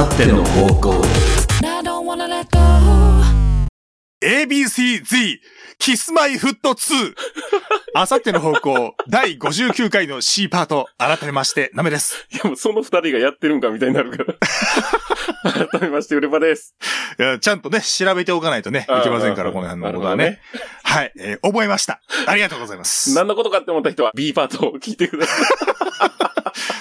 さっての方向 ABC-Z KISS MY FOOT 2 あさっての方向第59回の C パート、改めましてナメです。いやもうその二人がやってるんかみたいになるから改めましてウレパです。いやちゃんとね調べておかないとねいけませんから、この辺のことは ねはい、覚えました。ありがとうございます。何のことかって思った人は B パートを聞いてください。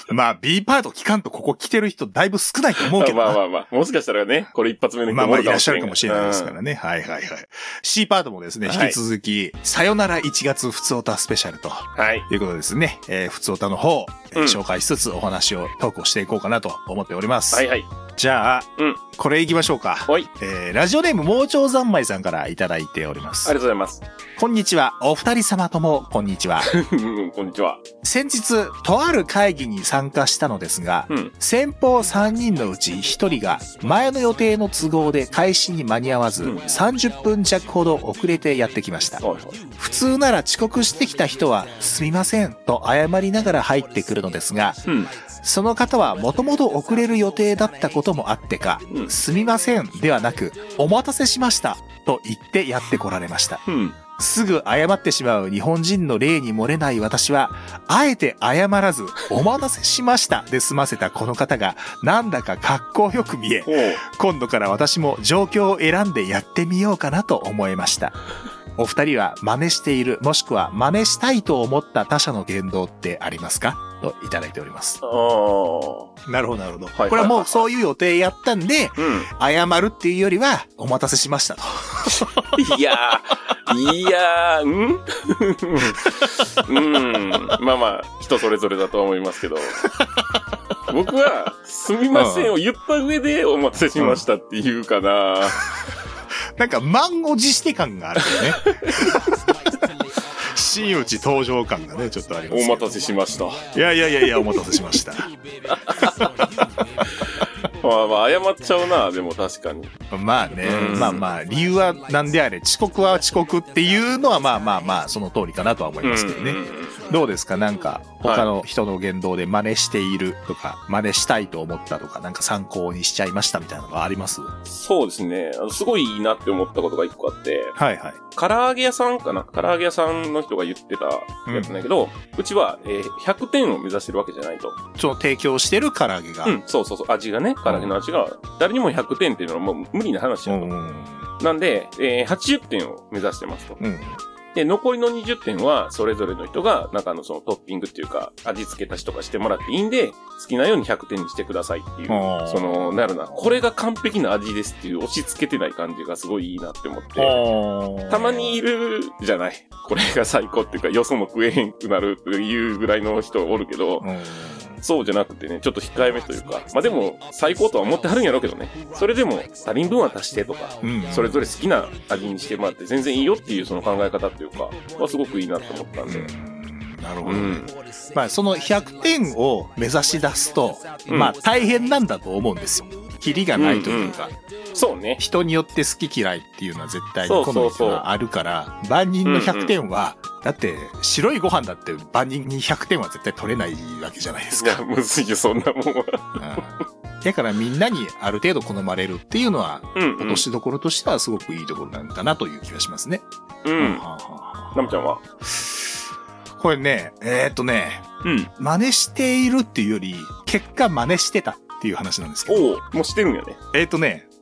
まあ B パート聞かんとここ来てる人だいぶ少ないと思うけどまあまあまあ、もしかしたらねこれ一発目の人もいらっしゃるかもしれないですからね、うん、はいはいはい。 C パートもですね、はい、引き続きさよなら1月ふつおたスペシャルと、はい、いうことですね、ふつおたの方、紹介しつつお話をトークをしていこうかなと思っております。はいはい。じゃあ、うん、これいきましょうか。はい、ラジオネーム盲腸三昧さんからいただいております。ありがとうございます。こんにちは。お二人様ともこんにちは。こんにちは。先日とある会議に参加したのですが、うん、先方3人のうち1人が前の予定の都合で開始に間に合わず、30分弱ほど遅れてやってきました。普通なら遅刻してきた人はすみませんと謝りながら入ってくるのですが、その方はもともと遅れる予定だったこともあってか、すみませんではなくお待たせしましたと言ってやってこられました。すぐ謝ってしまう日本人の例に漏れない私は、あえて謝らずお待たせしましたで済ませたこの方がなんだか格好よく見え、今度から私も状況を選んでやってみようかなと思いました。お二人は真似している、もしくは真似したいと思った他者の言動ってありますかといただいております。なるほどなるほど、はいはいはい、これはもうそういう予定やったんで、謝るっていうよりはお待たせしましたと。いやーまあまあ人それぞれだと思いますけど僕はすみませんを言った上でお待たせしましたって言うかな、なんか満を持して感があるよね。真打ち登場感がねちょっとあります。お待たせしました。いやお待たせしました。まあまあ謝っちゃうな。でも確かに。まあね、まあ理由は何であれ遅刻は遅刻っていうのはまあその通りかなとは思いますけどね。どうですか、なんか他の人の言動で真似しているとか、真似したいと思ったとか、なんか参考にしちゃいましたみたいなのがあります？そうですね、すごいいいなって思ったことが一個あって、はいはい、唐揚げ屋さんかな、唐揚げ屋さんの人が言ってたやつなんだけど、うちは、100点を目指してるわけじゃないと、その提供してる唐揚げが、そう味がね、唐揚げの味が誰にも100点っていうのはもう無理な話やと、なんで、80点を目指してますと、で残りの20点はそれぞれの人がなんかそのトッピングっていうか味付け足しとかしてもらっていいんで、好きなように100点にしてくださいっていう、そのなるな、これが完璧な味ですっていう押し付けてない感じがすごいいいなって思って、たまにいるじゃない、これが最高っていうかよそも食えへんくなるっていうぐらいの人おるけど、そうじゃなくてね、ちょっと控えめというか、まあでも最高とは思ってはるんやろうけどね、それでも足りん分は足してとか、それぞれ好きな味にしてもらって全然いいよっていうその考え方っていうかはすごくいいなと思ったんで、なるほど、まあその100点を目指し出すと、まあ大変なんだと思うんですよ。キリがないというか、そうね、人によって好き嫌いっていうのは絶対に好みがあるから、そうそうそう、万人の100点は、だって白いご飯だって万人に100点は絶対取れないわけじゃないですか。いやむずいよそんなもんは。だからみんなにある程度好まれるっていうのは、落としどころとしてはすごくいいところなんだなという気がしますね。ナムちゃんはこれね、真似しているっていうより結果真似してたっていう話なんですけど。もうしてるんやね。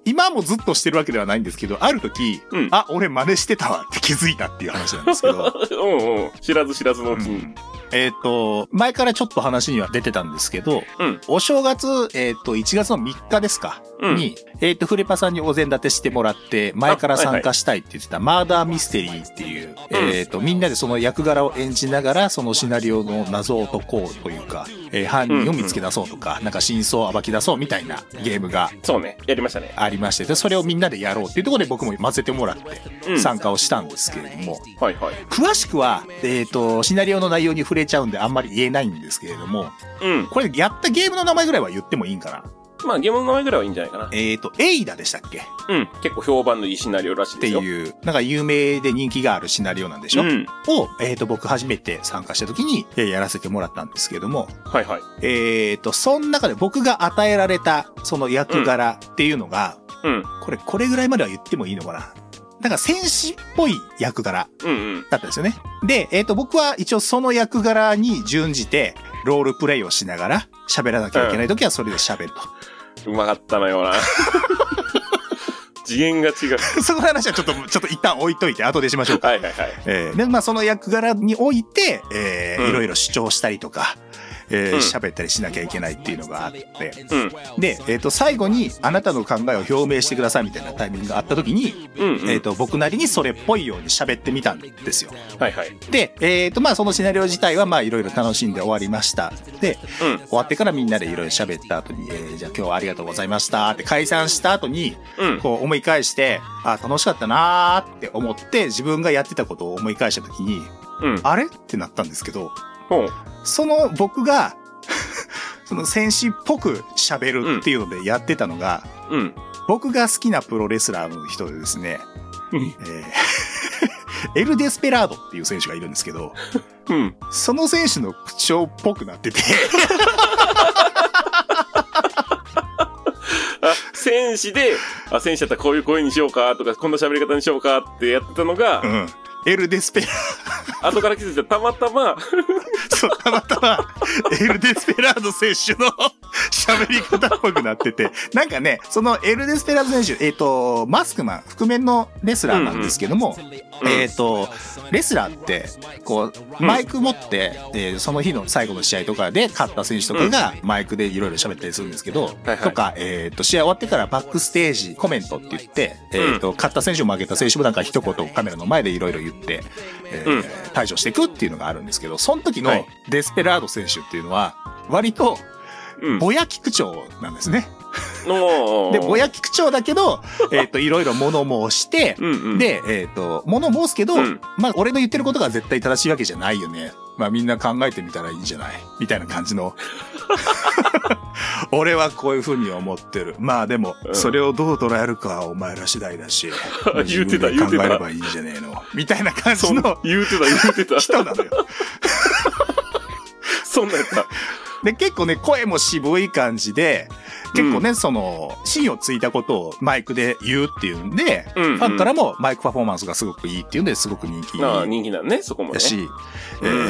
今もずっとしてるわけではないんですけど、ある時、あ、俺真似してたわって気づいたっていう話なんですけど。知らず知らずのうちに。前からちょっと話には出てたんですけど、お正月、1月の3日ですか、に、フレパさんにお膳立てしてもらって、前から参加したいって言ってた、マーダーミステリーっていう、みんなでその役柄を演じながら、そのシナリオの謎を解こうというか、犯人を見つけ出そうとか、なんか真相を暴き出そうみたいなゲームが。そうね、やりましたね。ありまして、それをみんなでやろうっていうところで僕も混ぜてもらって、参加をしたんですけれども、詳しくは、シナリオの内容に触れちゃうんであんまり言えないんですけれども、これやったゲームの名前ぐらいは言ってもいいんかな。まあゲームの名前ぐらいはいいんじゃないかな。エイダでしたっけ。うん。結構評判のいいシナリオらしいですよ。っていう、なんか有名で人気があるシナリオなんでしょ。うん。を、僕初めて参加した時にやらせてもらったんですけども。はいはい。その中で僕が与えられた、その役柄っていうのが、うん。これぐらいまでは言ってもいいのかな。なんか戦士っぽい役柄だったんですよね。うんうん、で、僕は一応その役柄に準じて、ロールプレイをしながら喋らなきゃいけないときはそれで喋ると、うん、うまかったのよな次元が違うその話はちょっと一旦置いといて後でしましょうか。はいはいはい。でまあその役柄において、うん、いろいろ主張したりとか喋ったりしなきゃいけないっていうのがあって、うん、で、最後にあなたの考えを表明してくださいみたいなタイミングがあった時に、うんうん、僕なりにそれっぽいように喋ってみたんですよ。はいはい。で、まあそのシナリオ自体はまあいろいろ楽しんで終わりました。で、うん、終わってからみんなでいろいろ喋った後に、じゃあ今日はありがとうございましたって解散した後に、うん、こう思い返して、あ楽しかったなーって思って自分がやってたことを思い返した時に、うん、あれってなったんですけど。その僕がその戦士っぽく喋るっていうのでやってたのが、うんうん、僕が好きなプロレスラーの人でですね、うんエル・デスペラードっていう選手がいるんですけど、うん、その選手の口調っぽくなってて戦士であ戦士だったらこういう声にしようかとかこんな喋り方にしようかってやってたのが、うんエル・デスペラー後から気づいたたまたまそうたまたまエル・デスペラード選手の喋り方っぽくなっててなんかねそのエル・デスペラード選手マスクマン覆面のレスラーなんですけども、うんうん、レスラーってこうマイク持って、うんその日の最後の試合とかで勝った選手とかがマイクでいろいろ喋ったりするんですけど、うんはいはい、とか試合終わってからバックステージコメントって言って、勝った選手も負けた選手もなんか一言カメラの前でいろいろ言ってってうん、対処していくっていうのがあるんですけどその時のデスペラード選手っていうのは割とぼやき口調なんですね、うん、でぼやき口調だけど、いろいろ物申してうん、うん、で、物申すけど、うん、まあ俺の言ってることが絶対正しいわけじゃないよねまあみんな考えてみたらいいんじゃないみたいな感じの俺はこういう風に思ってるまあでもそれをどう捉えるかはお前ら次第だし自分で考えればいいんじゃねえのみたいな感じの言うてた人なのよそんなやったで結構ね声も渋い感じで結構ね、うん、その芯をついたことをマイクで言うっていうんで、うんうん、ファンからもマイクパフォーマンスがすごくいいっていうんですごく人気な人気なんねそこもねし、うん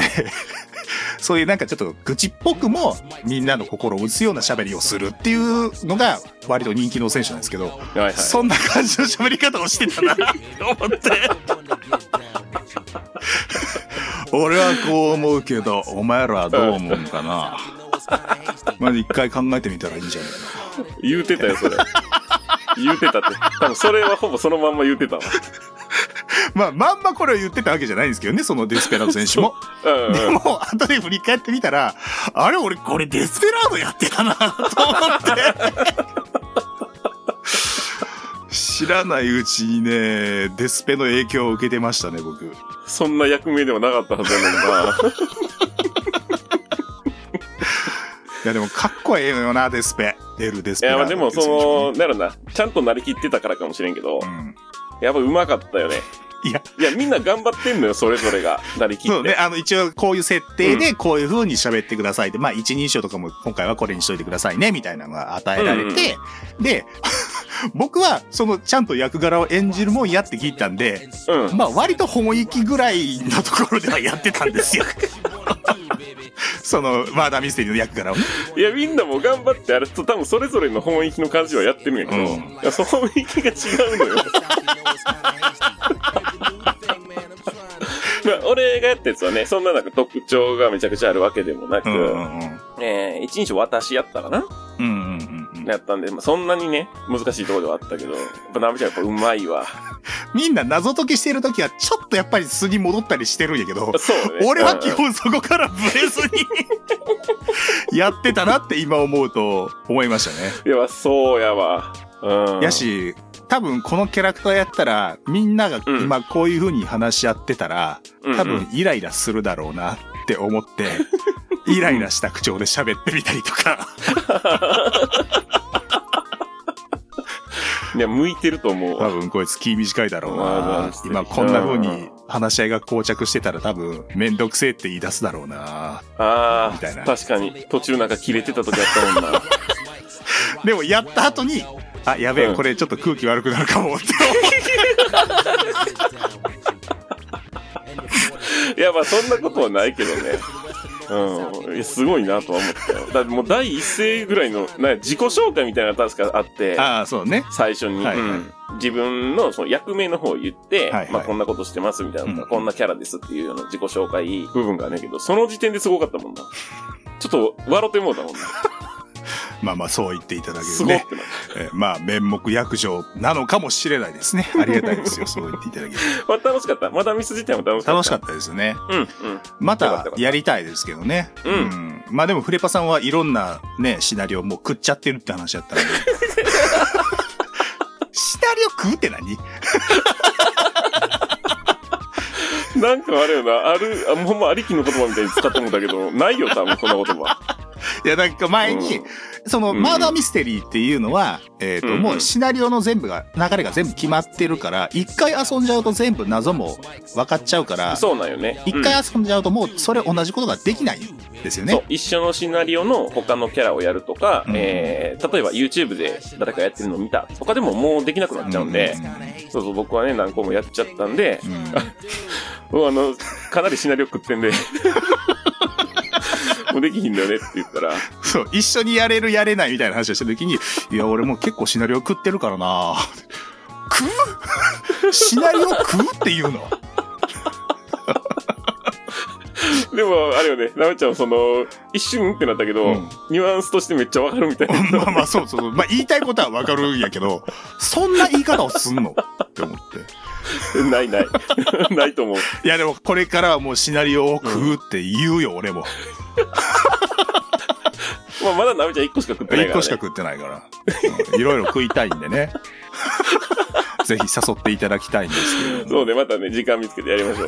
そういうなんかちょっと愚痴っぽくもみんなの心を打つような喋りをするっていうのが割と人気の選手なんですけど、はいはい、そんな感じの喋り方をしてたなと思って俺はこう思うけどお前らはどう思うのかなまず一回考えてみたらいいんじゃないかな言うてたよそれ言うてたって多分それはほぼそのまんま言うてたわまあまんまこれを言ってたわけじゃないんですけどねそのデスペラード選手もうん、うん、でも後で振り返ってみたらあれ俺これデスペラードやってたなと思って知らないうちにねデスペの影響を受けてましたね僕そんな役名ではなかったはずなんだいやでもかっこええのよなデスペエルデスペラード。いやでもそのなるなちゃんとなりきってたからかもしれんけど、うん、やっぱうまかったよね。いやみんな頑張ってんのよそれぞれがなりきってそうね一応こういう設定でこういう風に喋ってくださいって、うん、まあ一人称とかも今回はこれにしといてくださいねみたいなのが与えられて、うんうん、で僕はそのちゃんと役柄を演じるもんやって聞いたんで、うん、まあ割と本域ぐらいのところではやってたんですよそのマーダーミステリーの役柄をねいやみんなも頑張ってあれと多分それぞれの本域の感じはやってるんやけど、うん、いやその本域が違うのよまあ、俺がやったやつはねそんななんか特徴がめちゃくちゃあるわけでもなく、うんうん一日私やったかな、うんうんうん、やったんで、まあ、そんなにね難しいところではあったけどやっぱナミちゃんやっぱうまいわみんな謎解きしてるときはちょっとやっぱり素に戻ったりしてるんやけどそう、ね、俺は基本そこからブレずにやってたなって今思うと思いましたねいやそうやわ、うん、やし多分このキャラクターやったらみんなが今こういう風に話し合ってたら、うん、多分イライラするだろうなって思って、うんうん、イライラした口調で喋ってみたりとかいや向いてると思う。多分こいつ気短いだろうな。今こんな風に話し合いが膠着してたら多分めんどくせえって言い出すだろうな。あみたいな。確かに途中なんか切れてた時あったもんな。でもやった後にあやべえ、うん、これちょっと空気悪くなるかもって思って。いやまあそんなことはないけどね。うん、すごいなとは思ったよ。だってもう第一声ぐらいのなんか自己紹介みたいなのが確かあって、ああそうね。最初に、はいはい、自分のその役名の方を言って、はいはい、まあこんなことしてますみたいなのとか、うん、こんなキャラですっていうような自己紹介部分があるけど、その時点ですごかったもんな。ちょっと笑ってもうたもんな。まあまあそう言っていただけるね。まあ面目役所なのかもしれないですね。ありがたいですよ。そう言っていただける。まあ楽しかった。まだミス自体も楽しかった。楽しかったですね。うんうん。またやりたいですけどね。うん。うん、まあでもフレパさんはいろんなねシナリオもう食っちゃってるって話だったんで。シナリオ食うって何？なんかあれよな、ある、あ、ほんまありきの言葉みたいに使ってもんだけど、ないよ多分こんな言葉。いやなんか前に、うん、そのマーダーミステリーっていうのは、うん、もうシナリオの全部が流れが全部決まってるから一回遊んじゃうと全部謎も分かっちゃうからそうなんよね、うん、一回遊んじゃうともうそれ同じことができないんですよね。そう一緒のシナリオの他のキャラをやるとか、うん例えば YouTube で誰かやってるのを見たとかでももうできなくなっちゃうんで、うん、そうそう僕はね何個もやっちゃったんで、うん、かなりシナリオ食ってんでもうできひんだよねって言ったらそう一緒にやれるやれないみたいな話をした時にいや俺もう結構シナリオ食ってるからな食うシナリオ食うっていうのでもあれよねなめちゃんその一瞬ってなったけど、うん、ニュアンスとしてめっちゃわかるみたいなまあまあそうそうまあ言いたいことはわかるんやけどそんな言い方をすんのって思ってないないないと思う。いやでもこれからはもうシナリオを食うって言うよ、うん、俺もまあまだなめちゃん1個しか食ってないからね。1個しか食ってないからいろいろ食いたいんでねぜひ誘っていただきたいんですけどそうねまたね時間見つけてやりましょう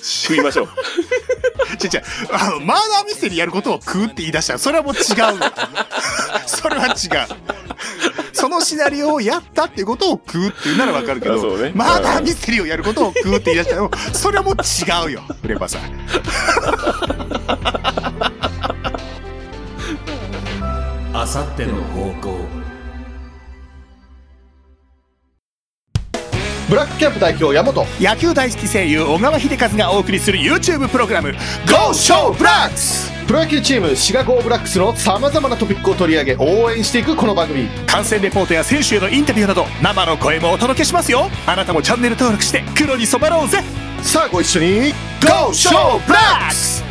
食いましょう違うマーダーミステリーやることを食うって言い出したらそれはもう違うそれは違うそのシナリオをやったってことを食うっていうならわかるけど、ね、マーダーミステリーをやることを食うって言い出したらそれはもう違うよフレパさんあさっての方向ブラックキャンプ代表山本野球大好き声優小川秀和がお送りする YouTube プログラム GO SHOW BLACKS。プロ野球チームシガゴーブラックスのさまざまなトピックを取り上げ応援していくこの番組、観戦レポートや選手へのインタビューなど生の声もお届けしますよ。あなたもチャンネル登録して黒に染まろうぜ。さあご一緒に GO SHOW BLACKS。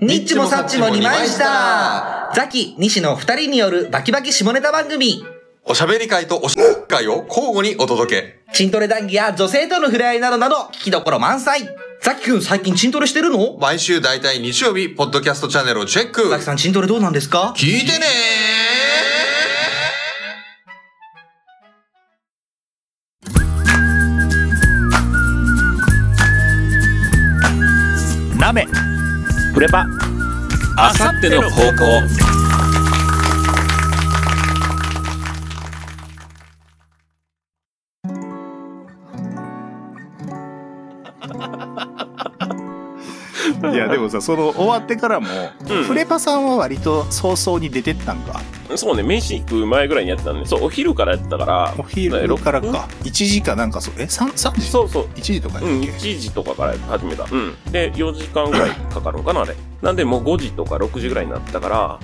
ニッチもサッチも2枚したザキ西の2人によるバキバキ下ネタ番組、おしゃべり会とおしゃべり会を交互にお届け。チントレ談義や女性との触れ合いなどなど聞きどころ満載。ザキくん最近チントレしてるの？毎週だいたい日曜日ポッドキャストチャンネルをチェック。ザキさんチントレどうなんですか？聞いてねー。なめプレパあさっての方向。いやでもさその終わってからも、うん、フレパさんは割と早々に出てったんか。そうね飯行く前ぐらいにやってたんで、そうお昼からやったから、お昼からか1時かなんかそう3時そうそう1時とかやったっけ、うん、1時とかから始めた、うん、で4時間ぐらいかかるのかなあれなんでもう5時とか6時ぐらいになったから、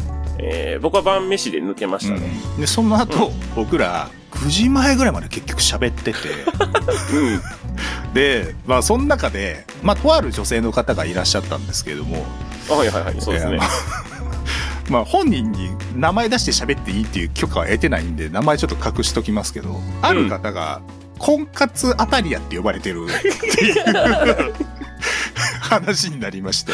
僕は晩飯で抜けましたね、うん、でその後、うん、僕ら9時前ぐらいまで結局喋っててうんでまあその中でまあとある女性の方がいらっしゃったんですけれども、はいはいはいそうですねまあ本人に名前出して喋っていいっていう許可は得てないんで名前ちょっと隠しときますけど、ある方が婚活アタリアって呼ばれてるっていう、うん話になりまして、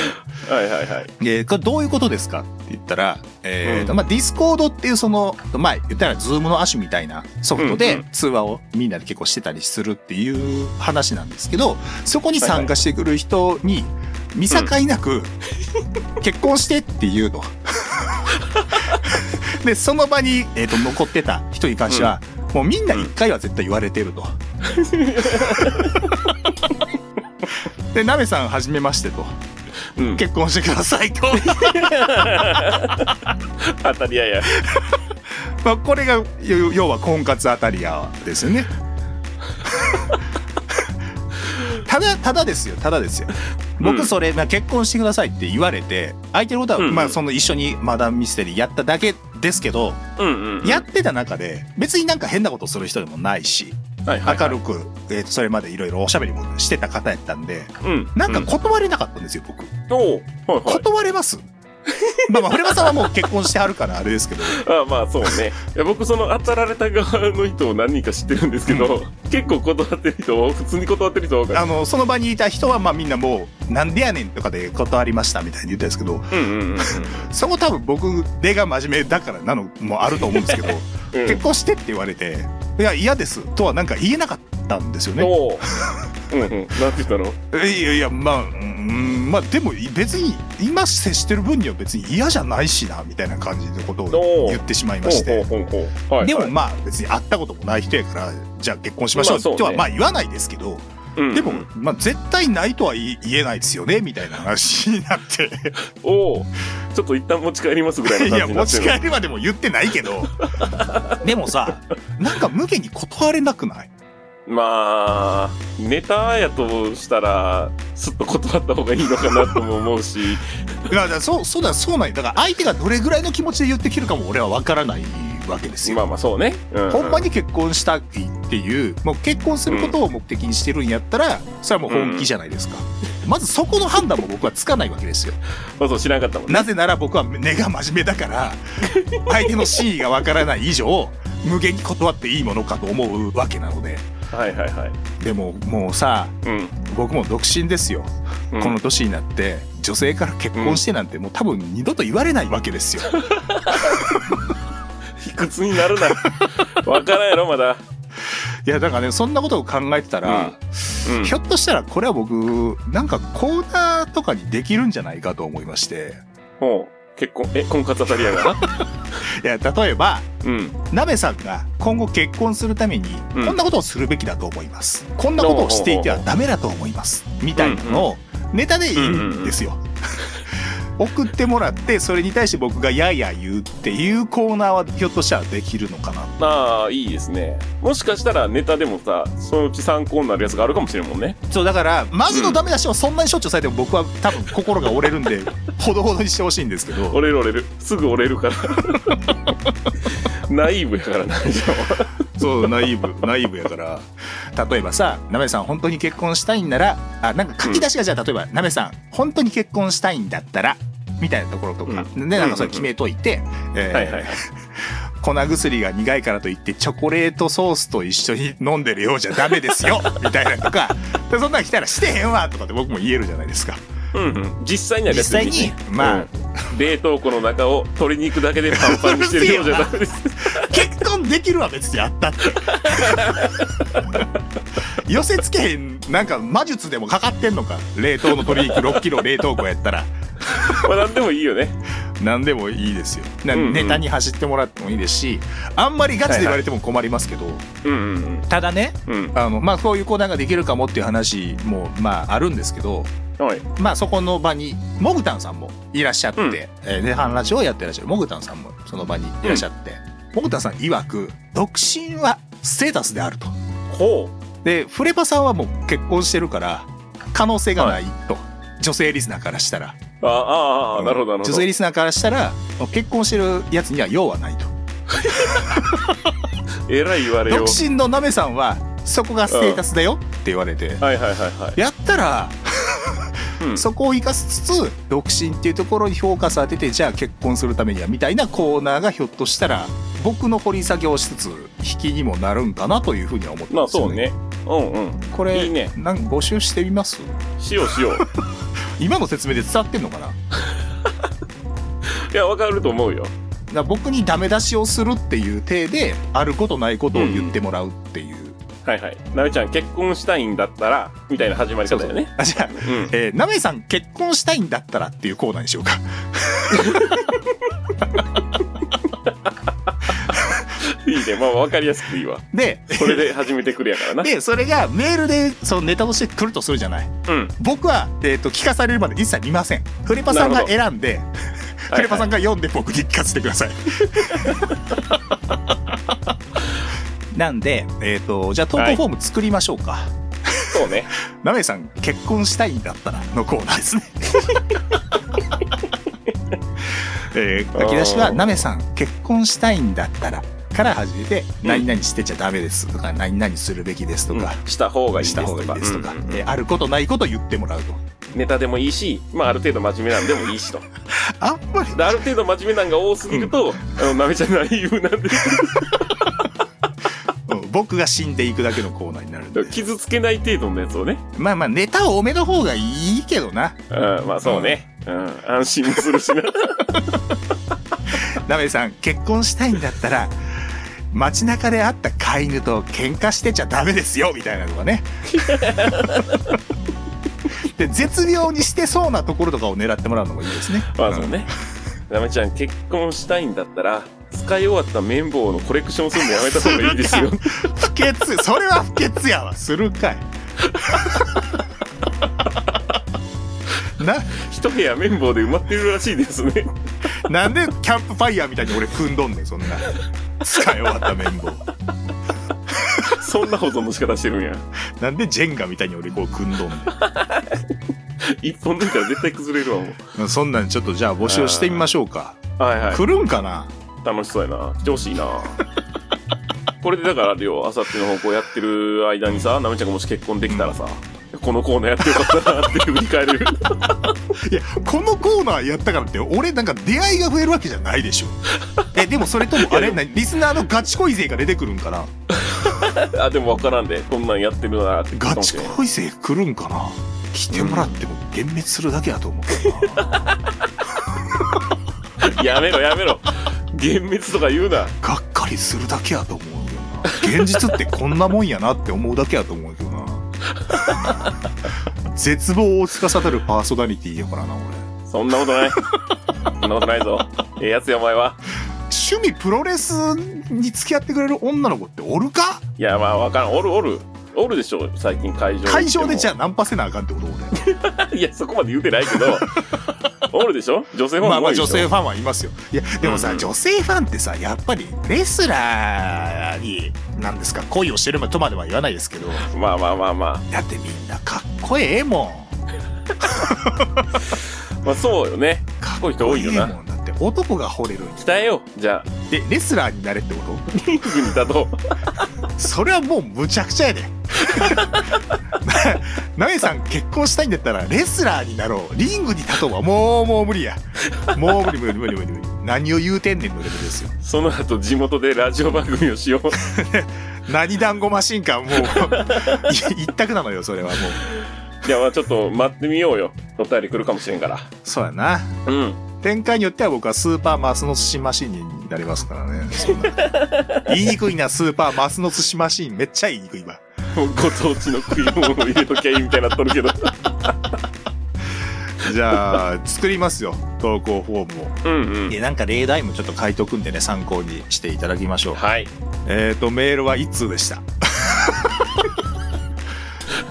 はいはいはい、これどういうことですかって言ったら、うん、まあディスコードっていうそのまあ言ったらズームの亜種みたいなソフトで通話をみんなで結構してたりするっていう話なんですけど、そこに参加してくる人に見境なく、はいはい、結婚してっていうのでその場に、残ってた人に関しては、うん、もうみんな1回は絶対言われてると、うん、でナメさんはじめましてと、うん、結婚してくださいと当たり屋やまあこれが要は婚活当たり屋ですよねただですよ僕それ、うん、結婚してくださいって言われて相手のことは、うんうん、その一緒にマダムミステリーやっただけですけど、うんうんうん、やってた中で別になんか変なことする人でもないし、はいはいはい、明るく、それまでいろいろおしゃべりもしてた方やったんで、うん、なんか断れなかったんですよ、うん、僕、はいはい、断れますまあまあフレマさんはもう結婚してはるからあれですけどああまあそうね、いや僕その当たられた側の人を何人か知ってるんですけど、うん、結構断ってる人は普通に断ってる人は多かったその場にいた人はまあみんなもうなんでやねんとかで断りましたみたいに言ったんですけど、そこ多分僕出が真面目だからなのもあると思うんですけど、うん、結婚してって言われていや嫌ですとはなんか言えなかったんですよねうんうん、なんて言ったのいやまあでも別に今接してる分には別に嫌じゃないしなみたいな感じのことを言ってしまいまして、でもまあ別に会ったこともない人やからじゃあ結婚しましょうってはまあ言わないですけど、でもまあ絶対ないとは言えないですよねみたいな話になっておちょっと一旦持ち帰りますぐらいの感じになってるいや持ち帰りまでも言ってないけどでもさなんか無限に断れなくない？まあネタやとしたらすっと断った方がいいのかなとも思うしそうなんだから相手がどれぐらいの気持ちで言ってきるかも俺は分からないわけですよ。まあまあそうね、うんうん、ほんまに結婚したいっていう、もう結婚することを目的にしてるんやったら、うん、それはもう本気じゃないですか、うん、まずそこの判断も僕はつかないわけですよまあそう知らなかったもんね。なぜなら僕は根が真面目だから相手の真意が分からない以上無限に断っていいものかと思うわけなので、はいはいはい、でももうさ、うん、僕も独身ですよ、うん、この年になって女性から結婚してなんてもう多分二度と言われないわけですよ卑屈になるなわからんやろまだいやだからねそんなことを考えてたら、うんうん、ひょっとしたらこれは僕なんかコーナーとかにできるんじゃないかと思いまして、ほう結婚婚活当たり屋がないや例えば、うん、なべさんが今後結婚するためにこんなことをするべきだと思います、うん、こんなことをしていてはダメだと思いますみたいなのをネタでいいんですよ、うんうんうん、送ってもらってそれに対して僕がやや言うっていうコーナーはひょっとしたらできるのかな。ああいいですね。もしかしたらネタでもさそのうち参考になるやつがあるかもしれんもんね。そうだからマジのダメ出しをそんなにしょっちゅうされても僕は多分心が折れるんでほどほどにしてほしいんですけど折れるすぐ折れるからナイーブやからなそうナイーブやから例えばさなめさん本当に結婚したいんならなんか書き出しがじゃあ例えばなめさん本当に結婚したいんだったらみたいなところとか、うん、でなんかそれ決めといて、粉薬が苦いからといってチョコレートソースと一緒に飲んでるようじゃダメですよみたいなとかでそんなん来たらしてへんわとかって僕も言えるじゃないですか、うんうん、実際にまあ、うん、冷凍庫の中を鶏肉だけでパンパンにしてるようじゃダメです結婚できるわ別にあったって寄せつけへんなんか魔術でもかかってんのか冷凍の鶏肉6キロ冷凍庫やったらまあ何でもいいよね。何でもいいですよ、うんうん、ネタに走ってもらってもいいですしあんまりガチで言われても困りますけど、はいはい、ただね、うん、まあ、こういうコーナーができるかもっていう話もまああるんですけど、はい、まあそこの場にモグタンさんもいらっしゃって、うん、ネタラジオをやってらっしゃるモグタンさんもその場にいらっしゃって、うん、モグタンさん曰く独身はステータスであると。ほうでフレパさんはもう結婚してるから可能性がないと、はい、女性リスナーからしたらあ、なるほどなるほど。女性リスナーからしたら結婚してるやつには用はないとえらい言われよ。独身のなめさんはそこがステータスだよって言われて、はいはいはいはい、やったらそこを生かしつつ独身っていうところに評価されててじゃあ結婚するためにはみたいなコーナーがひょっとしたら僕の掘り下げをしつつ引きにもなるんかなというふうには思ってますよね。まあそうね、うんうん、これいいね。なんか募集してみます？しよう今の説明で伝わってんのかな？いや分かると思うよ。僕にダメ出しをするっていう体であることないことを言ってもらうっていう、うん、はいはい。なめちゃん結婚したいんだったらみたいな始まり方だよね。そうそう。あ、じゃあ、うん、なめさん結婚したいんだったらっていうコーナーにしようかいいね、まあ分かりやすくいいわ。でそれで始めてくるやからな。でそれがメールでそのネタとしてくるとするじゃない、うん、僕は、聞かされるまで一切見ません。フレパさんが選んでフレパさんが読んで僕に聞かせてください、はい、なんで、じゃあ投稿フォーム作りましょうか、はい、そうね。なめさん結婚したいんだったらのコーナーですね。書き出しはなめさん結婚したいんだったらから始めて、何々してちゃダメですとか、何々するべきですとか、うん、した方がいいですとか、あることないこと言ってもらうと。ネタでもいいし、まあ、ある程度真面目なんでもいいしと。あんまりある程度真面目なんが多すぎると、なめちゃんナイーブなんで僕が死んでいくだけのコーナーになるんで、傷つけない程度のやつをね。まあまあネタ多めの方がいいけどな、うん、まあそうね、うん、安心もするしな。なめさん結婚したいんだったら街中で会った飼い犬と喧嘩してちゃダメですよみたいなのがね。で絶妙にしてそうなところとかを狙ってもらうのもいいですね。まあそうね。なめちゃん結婚したいんだったら使い終わった綿棒のコレクションするのやめた方がいいですよ。不潔、それは不潔やわ。するかい。な、一部屋綿棒で埋まってるらしいですね。なんでキャンプファイヤーみたいに俺踏んどんねん、そんな使い終わった綿棒。そんな保存の仕方してるんや。なんでジェンガみたいに俺こう組んどんねん。一本抜いたら絶対崩れるわもう。そんなんちょっとじゃあ募集してみましょうか。はいはい。来るんかな。楽しそうやな。来てほしいな。これでだからよ、あさっての方向やってる間にさ、なめちゃんがもし結婚できたらさ、このコーナーやってよかったなって振り返る。いや、このコーナーやったからって俺なんか出会いが増えるわけじゃないでしょ。でもそれともあれな、リスナーのガチ恋勢が出てくるんかな。あ、でも分からんで、こんなんやってるなって。ガチ恋勢来るんかな。来てもらっても幻滅するだけだと思うな。やめろやめろ、幻滅とか言うな。がっかりするだけやと思うよな。現実ってこんなもんやなって思うだけやと思うけどな。絶望を司るパーソナリティやからな俺。そんなことない。そんなことないぞ。ええやつやお前は。趣味プロレスに付き合ってくれる女の子っておるか。いや、まあ分からん。おるでしょ最近。会場でじゃあナンパせなあかんってこと俺。いや、そこまで言うてないけど。おるでしょ女性ファン。まあまあ女性ファンはいますよ。いやでもさ、うんうん、女性ファンってさ、やっぱりレスラーに何ですか、恋をしてるとまでは言わないですけど、まあまあまあまあ、だってみんなかっこええもん。まあそうよね、かっこいい人多いよな。だって男が惚れる。鍛えようじゃあ。でレスラーになれってこと？リングに立とう。それはもうむちゃくちゃやで。なめさん結婚したいんだったらレスラーになろう、リングに立とうはもう無理や。もう無理。何を言うてんねんのレベルですよ。その後地元でラジオ番組をしよう。何団子マシンかもう一択なのよそれはもう。いや、まあちょっと待ってみようよ、お便り来るかもしれんから。そうやな、うん、展開によっては僕はスーパーマスの寿司マシンになりますからね。そんな言いにくいな。スーパーマスの寿司マシンめっちゃ言いにくいわ。ご当地の食い物を入れときゃいいみたいになっとるけど。じゃあ作りますよ投稿フォームを。うんうん。でなんか例題もちょっと書いとくんでね、参考にしていただきましょう。はい。メールは1通でした。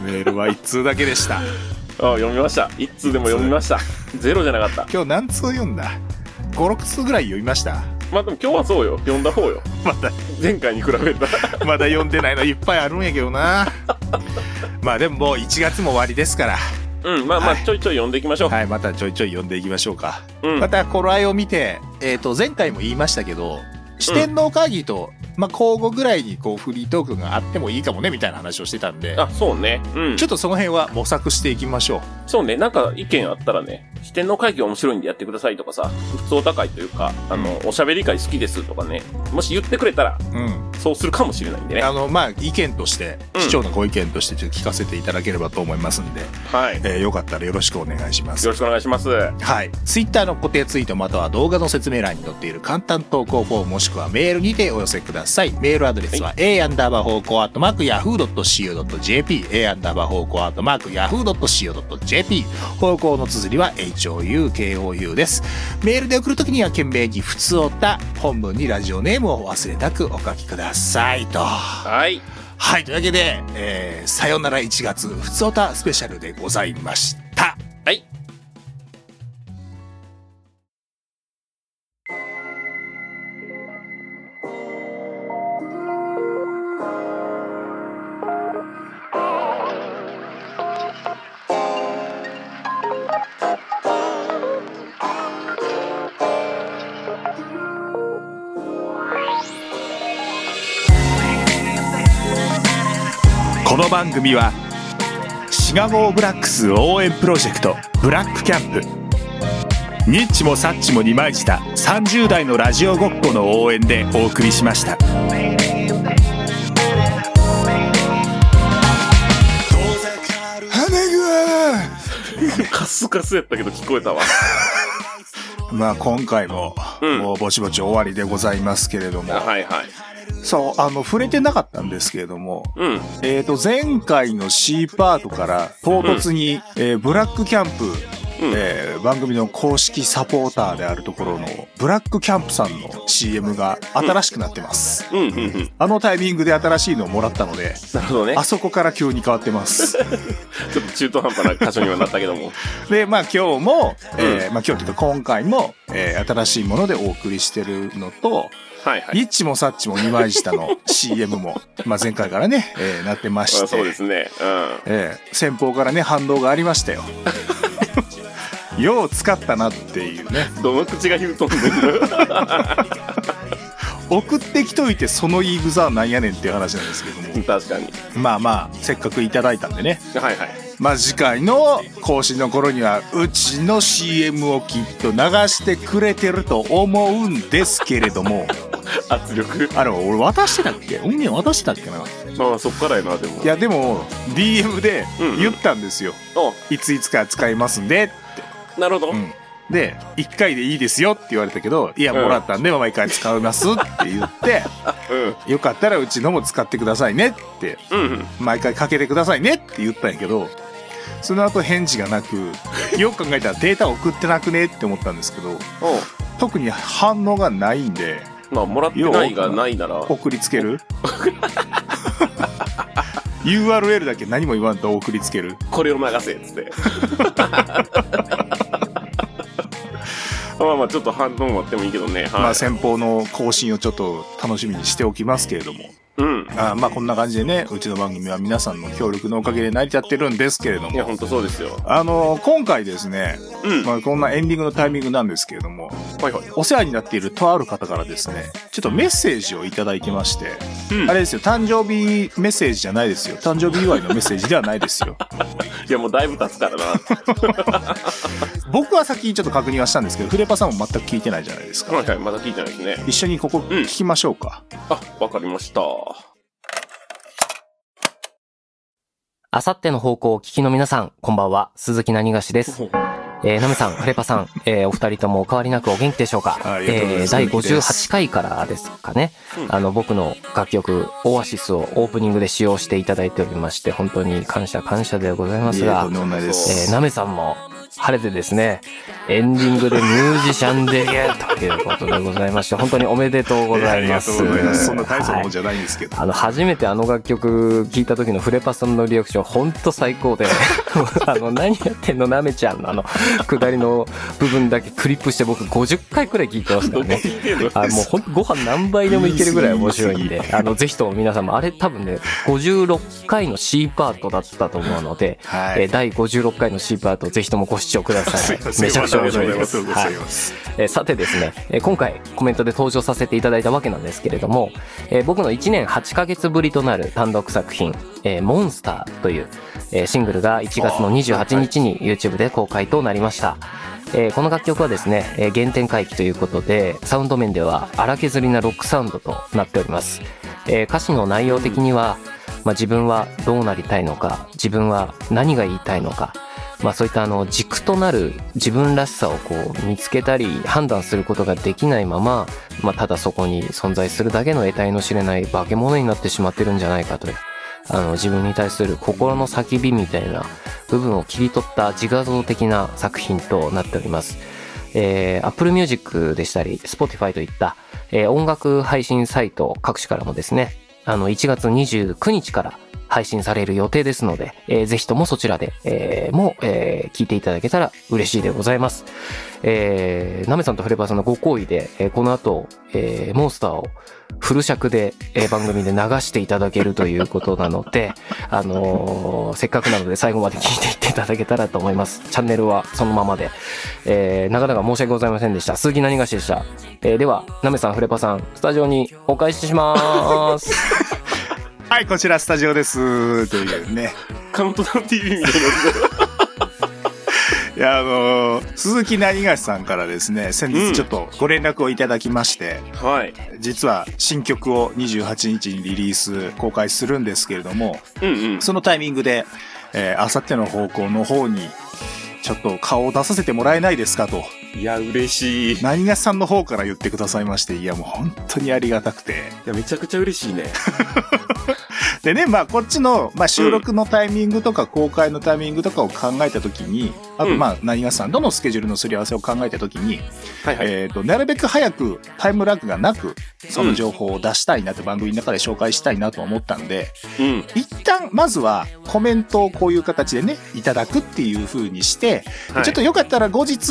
メールは1通だけでした。あ、読みました。1通でも読みました。ゼロじゃなかった。今日何通読んだ ？5、6 通ぐらい読みました。まあでも今日はそうよ、読んだ方よ。まだ前回に比べたらまだ読んでないのいっぱいあるんやけどな。まあでももう1月も終わりですから。うん、まあまあちょいちょい読んでいきましょう。はい、またちょいちょい読んでいきましょうか。うん、また頃合いを見て、前回も言いましたけど、四天王会議と、まあ、交互ぐらいにこうフリートークがあってもいいかもねみたいな話をしてたんで。あ、そうね、うん、ちょっとその辺は模索していきましょう。そうね、なんか意見あったらね、四天王会議面白いんでやってくださいとかさ、普通お高いというか、おしゃべり会好きですとかね、もし言ってくれたら、うん、そうするかもしれないんでね。まあ意見として、うん、市長のご意見としてちょっと聞かせていただければと思いますんで、はい、よかったらよろしくお願いします。よろしくお願いします。はい、Twitter の固定ツイートまたは動画の説明欄に載っている簡単投稿フォームもしくはメールにてお寄せください。メールアドレスは a_方向@yahoo.co.jp、a_方向@yahoo.co.jp KP、 方向の綴りは HOUKOU です。メールで送るときには懸命にふつおた、本文にラジオネームを忘れなくお書きくださいと。はいはい、というわけで、さよなら1月ふつおたスペシャルでございました。はい、この番組はシガゴーブラックス応援プロジェクトブラックキャンプ、ニッチもサッチも二枚舌30代のラジオごっこの応援でお送りしました。カスカスやったけど聞こえたわまあ今回も、もうぼちぼち終わりでございますけれども、はいはい、そう、触れてなかったんですけれども、うん、前回の C パートから唐突に、ブラックキャンプ、番組の公式サポーターであるところのブラックキャンプさんの CM が新しくなってます、あのタイミングで新しいのをもらったので、なるほどね、あそこから急に変わってますちょっと中途半端な箇所にはなったけどもで、まあ今日も、まあ、今日というか今回も、新しいものでお送りしてるのと、はいはい、ニッチもサッチも二枚舌の CM もまあ前回からね、なってまして、そうですね、先方からね反動がありましたよよう使ったなっていうね。どの口が言うとんねん送ってきといてその言い草はなんやねんっていう話なんですけども、確かにまあまあせっかくいただいたんでね、はいはい、まあ次回の更新の頃にはうちの CM をきっと流してくれてると思うんですけれども圧力あれ俺渡してたっけ、音源渡してたっけな、まあそっからやな。でもいやでも DM で言ったんですよ、いついつから使いますんでって。なるほど、で1回でいいですよって言われたけど、いやもらったんで毎回使いますって言って、よかったらうちのも使ってくださいねって、毎回かけてくださいねって言ったんやけど、その後返事がなく、よく考えたらデータ送ってなくねって思ったんですけど特に反応がないんで、まあもらってないがないなら送りつけるURL だけ何も言わんと送りつける、これを流せっつってまあまあちょっと反応もあってもいいけどね、はい、まあ先方の更新をちょっと楽しみにしておきますけれども、まあこんな感じでね、うちの番組は皆さんの協力のおかげで成り立ってるんですけれども、いや本当そうですよ。今回ですね、まあこんなエンディングのタイミングなんですけれども、はいはい、お世話になっているとある方からですね、ちょっとメッセージをいただいてまして、あれですよ、誕生日メッセージじゃないですよ、誕生日祝いのメッセージではないですよいやもうだいぶ経つからな僕は先にちょっと確認はしたんですけど、フレパさんも全く聞いてないじゃないですか。はいはい、まだ聞いてないですね。一緒にここ聞きましょうか、あ、わかりました。あさっての方向を聞きの皆さん、こんばんは、鈴木なにがしです。ナムさん、フレパさん、お二人ともお変わりなくお元気でしょうか。第58回からですかね、僕の楽曲オアシスをオープニングで使用していただいておりまして、本当に感謝でございますが、ナムさんも晴れてですね、エンディングでミュージシャンデビューということでございまして、本当におめでとうございます。ありがとうございます。そんな大層なもんじゃないんですけど、初めて楽曲聴いた時のフレパさんのリアクション、本当最高で、何やってんのなめちゃんの下りの部分だけクリップして僕50回くらい聴いてますからね。もう本当ご飯何杯でもいけるぐらい面白いんで、ぜひとも皆さんもあれ多分ね、56回の C パートだったと思うので、第56回の C パートぜひともご視聴ください。めちゃくちゃ面白いです。さてですね、今回コメントで登場させていただいたわけなんですけれども、僕の1年8ヶ月ぶりとなる単独作品、モンスターという、シングルが1月の28日に YouTube で公開となりました。この楽曲はですね、原点回帰ということで、サウンド面では荒削りなロックサウンドとなっております。歌詞の内容的には、自分はどうなりたいのか、自分は何が言いたいのか、そういった軸となる自分らしさを見つけたり判断することができないまま、ただそこに存在するだけの得体の知れない化け物になってしまってるんじゃないかという、自分に対する心の叫びみたいな部分を切り取った自画像的な作品となっております。Apple Music でしたり Spotify といった、音楽配信サイト各種からもですね、1月29日から配信される予定ですので、ぜひともそちらで、聞いていただけたら嬉しいでございます。ナメさんとフレバーさんのご好意で、この後、モンスターをフル尺で、番組で流していただけるということなので、せっかくなので最後まで聞いていっていただけたらと思います。チャンネルはそのままで、なかなか申し訳ございませんでした。鈴木何がしでした。では、ナメさん、フレバーさん、スタジオにお返しします。はい、こちらスタジオですというね、カウントダウン TV みたいないや、鈴木なにがしさんからですね、先日ちょっとご連絡をいただきまして、はい、実は新曲を28日にリリース公開するんですけれども、そのタイミングで、あさっての方向の方にちょっと顔を出させてもらえないですかと、いや嬉しい、なにがしさんの方から言ってくださいまして、いやもう本当にありがたくて、いやめちゃくちゃ嬉しいねでね、まあこっちの、まあ、収録のタイミングとか公開のタイミングとかを考えたときに、あとまあなにがしさんとのスケジュールのすり合わせを考えたときに、なるべく早くタイムラグがなくその情報を出したいなって、番組の中で紹介したいなと思ったんで、一旦まずはコメントをこういう形でねいただくっていう風にして、ちょっとよかったら後日、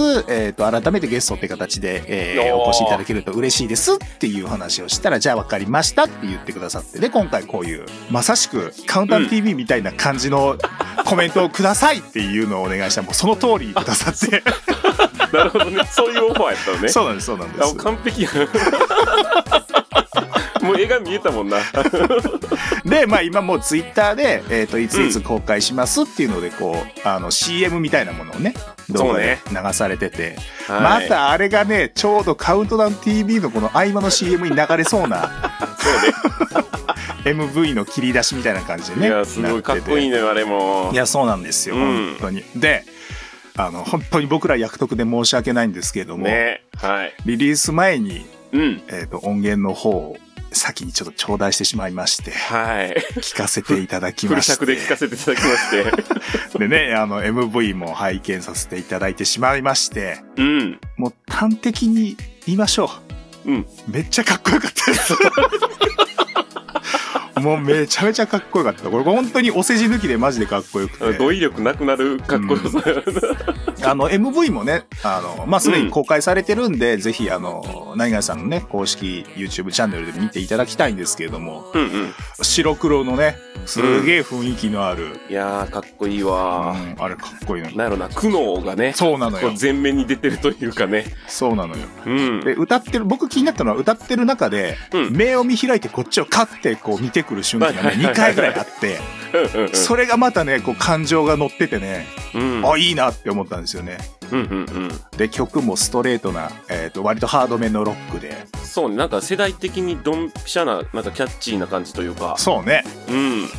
改めてゲストって形で、お越しいただけると嬉しいですっていう話をしたら、じゃあ分かりましたって言ってくださって、で今回こういうまさしくカウンター TV みたいな感じのコメントをくださいっていうのをお願いしたら、もうその通りくださってなるほどね、そういうオファーやったのね。そうなんです、そうなんです。完璧やもう絵が見えたもんなで、まあ今もうツイッターで、いついつ公開しますっていうので、こうCM みたいなものをね動画で流されてて、またあれがねちょうどカウントダウン TV のこの合間の CM に流れそうなそうねMV の切り出しみたいな感じでね、いやすごいかっこいいねあれも。いやそうなんですよ、本当に。で、本当に僕ら役得で申し訳ないんですけれども、ね、はい、リリース前に、音源の方を先にちょっと頂戴してしまいまして、聞かせていただきまして、フル尺で聞かせていただきましてでね、MV も拝見させていただいてしまいまして、もう端的に言いましょう、めっちゃかっこよかったですもうめちゃめちゃかっこよかった。これ本当にお世辞抜きでマジでかっこよくて、語彙力なくなるかっこよさ、MV もね、まあ、すでに公開されてるんで、ぜひなにがしさんのね公式 YouTube チャンネルで見ていただきたいんですけれども、白黒のねすげえ雰囲気のある、いやーかっこいいわ、あれかっこいいな、なんやろな、苦悩がね、そうなのよ、前面に出てるというかね、そうなのよ、で歌ってる、僕気になったのは歌ってる中で、目を見開いてこっちをカッてこう見てくる瞬間がね2回ぐらいあって、それがまたねこう感情が乗っててね、あいいなって思ったんですよね。で曲もストレートな、割とハードめのロックで、そうね、なんか世代的にドンピシャな、なんかキャッチーな感じというか、そうね、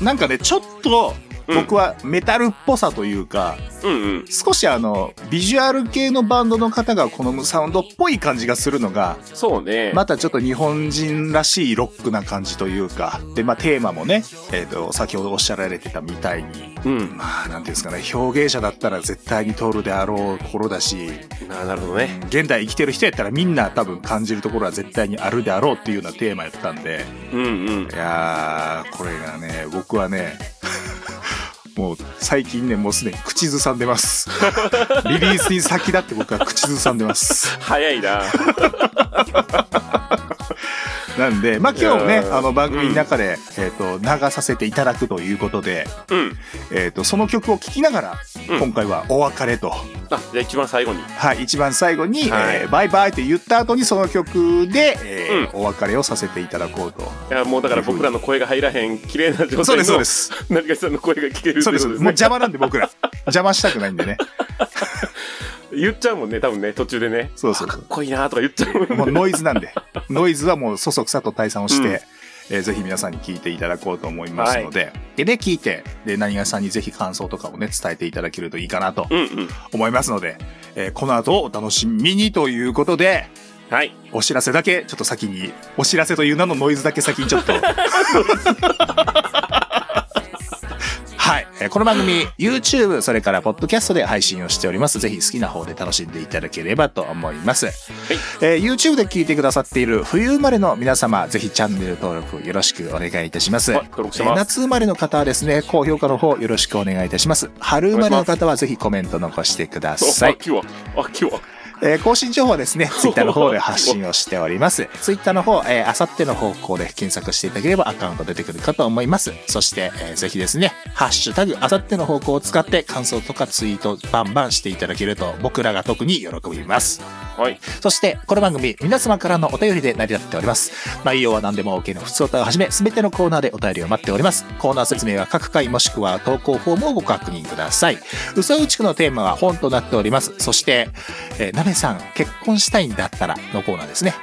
なんかねちょっと僕はメタルっぽさというか、少しビジュアル系のバンドの方が好むサウンドっぽい感じがするのが、そうね、またちょっと日本人らしいロックな感じというかで、まあ、テーマもね、先ほどおっしゃられてたみたいに、まあなんていうんですかね、表現者だったら絶対に通るであろうところだし、なるほどね、現代生きてる人やったらみんな多分感じるところは絶対にあるであろうっていうようなテーマやったんで、いやこれがね僕はねもう最近ねもうすでに口ずさんでますリリースに先だって僕は口ずさんでます早いななんで、まあ、今日ね番組の中で、流させていただくということで、その曲を聴きながら、今回はお別れと、じゃあ一番最後に、一番最後に、バイバイって言った後にその曲で、お別れをさせていただこうと。いやもうだから僕らの声が入らへん綺麗な状態のなにがしさんの声が聞ける、そうです、もう邪魔なんで僕ら邪魔したくないんでね言っちゃうもんね多分ね途中でね、そうかっこいいなとか言っちゃうもんね、もうノイズなんでノイズはもうそそくさと退散をして、ぜひ皆さんに聞いていただこうと思いますので、で聞いてでなにがしさんにぜひ感想とかをね伝えていただけるといいかなと思いますので、この後お楽しみにということで、お知らせだけちょっと先に、お知らせという名のノイズだけ先にちょっとこの番組 YouTube それからポッドキャストで配信をしております。ぜひ好きな方で楽しんでいただければと思います、はい。YouTube で聞いてくださっている冬生まれの皆様、ぜひチャンネル登録よろしくお願いいたします、はい。登録します。夏生まれの方はですね、高評価の方よろしくお願いいたします。春生まれの方はぜひコメント残してください。秋は更新情報はですね、ツイッターの方で発信をしております。ツイッターの方、あさっての方向で検索していただければアカウント出てくるかと思います。そして、ぜひですね、ハッシュタグ、あさっての方向を使って感想とかツイートバンバンしていただけると僕らが特に喜びます。はい。そして、この番組、皆様からのお便りで成り立っております。内容は何でも OK の普通歌をはじめ、すべてのコーナーでお便りを待っております。コーナー説明は各回もしくは投稿フォームをご確認ください。うさうちくのテーマは本となっております。そして、さん結婚したいんだったらのコーナーですね、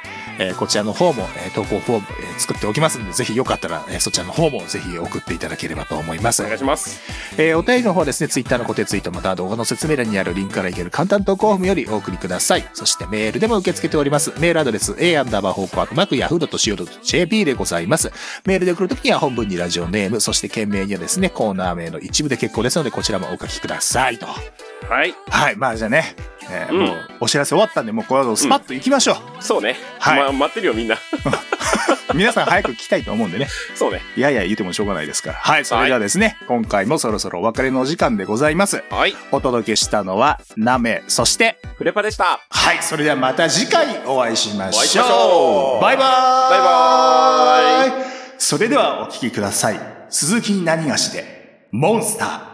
こちらの方も、投稿フォーム、作っておきますので、ぜひよかったら、そちらの方もぜひ送っていただければと思います。お願いします、お便りの方はですね、ツイッターの固定ツイートまたは動画の説明欄にあるリンクからいける簡単投稿フォームよりお送りください。そしてメールでも受け付けております。メールアドレス a_方向@yahoo.co.jp でございます。メールで送るときには本文にラジオネーム、そして件名にはですねコーナー名の一部で結構ですので、こちらもお書きくださいと。はいはい。まあじゃあね、もうお知らせ終わったんで、もうこのスパッと行きましょう、うん、そうね、はい、待ってるよみんな皆さん早く来たいと思うんでね。そうね、いやいや言ってもしょうがないですから。はい、それではですね、はい、今回もそろそろお別れのお時間でございます、はい。お届けしたのはナメ、そしてフレパでした。はい、それではまた次回お会いしましょう。バイバーイ、バイバーイ。それではお聴きください。鈴木何がしでモンスター。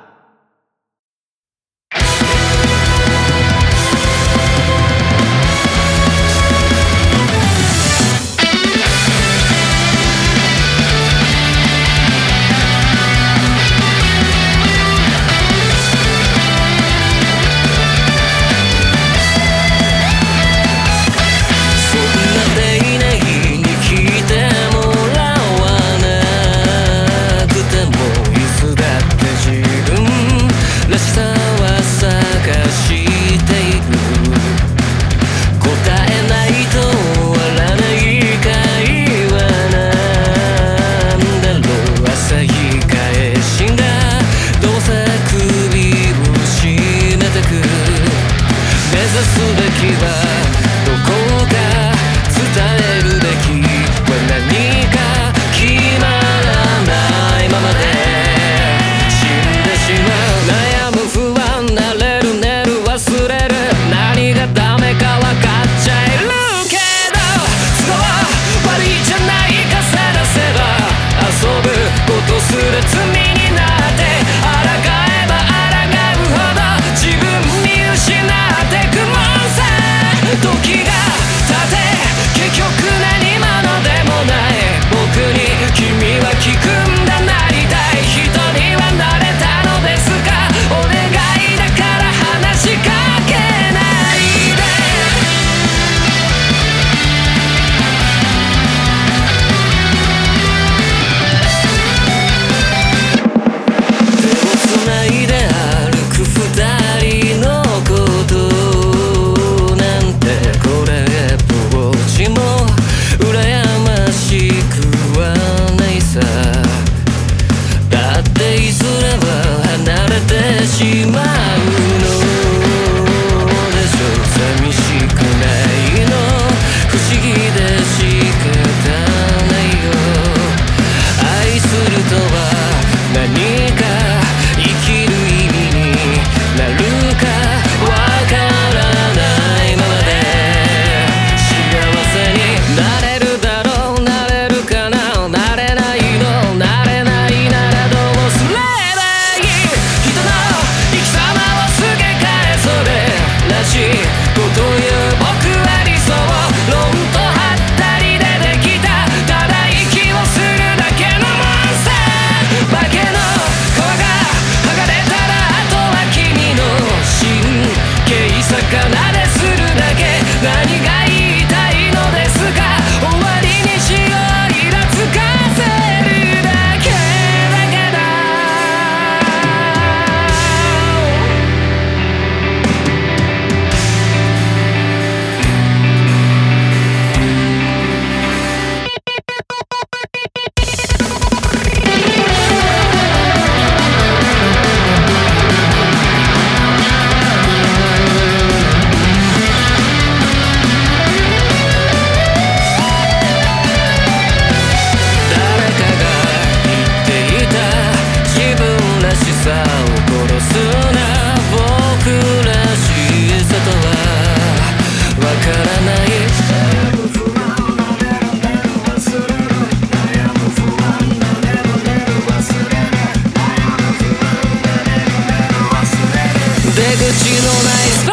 出口のない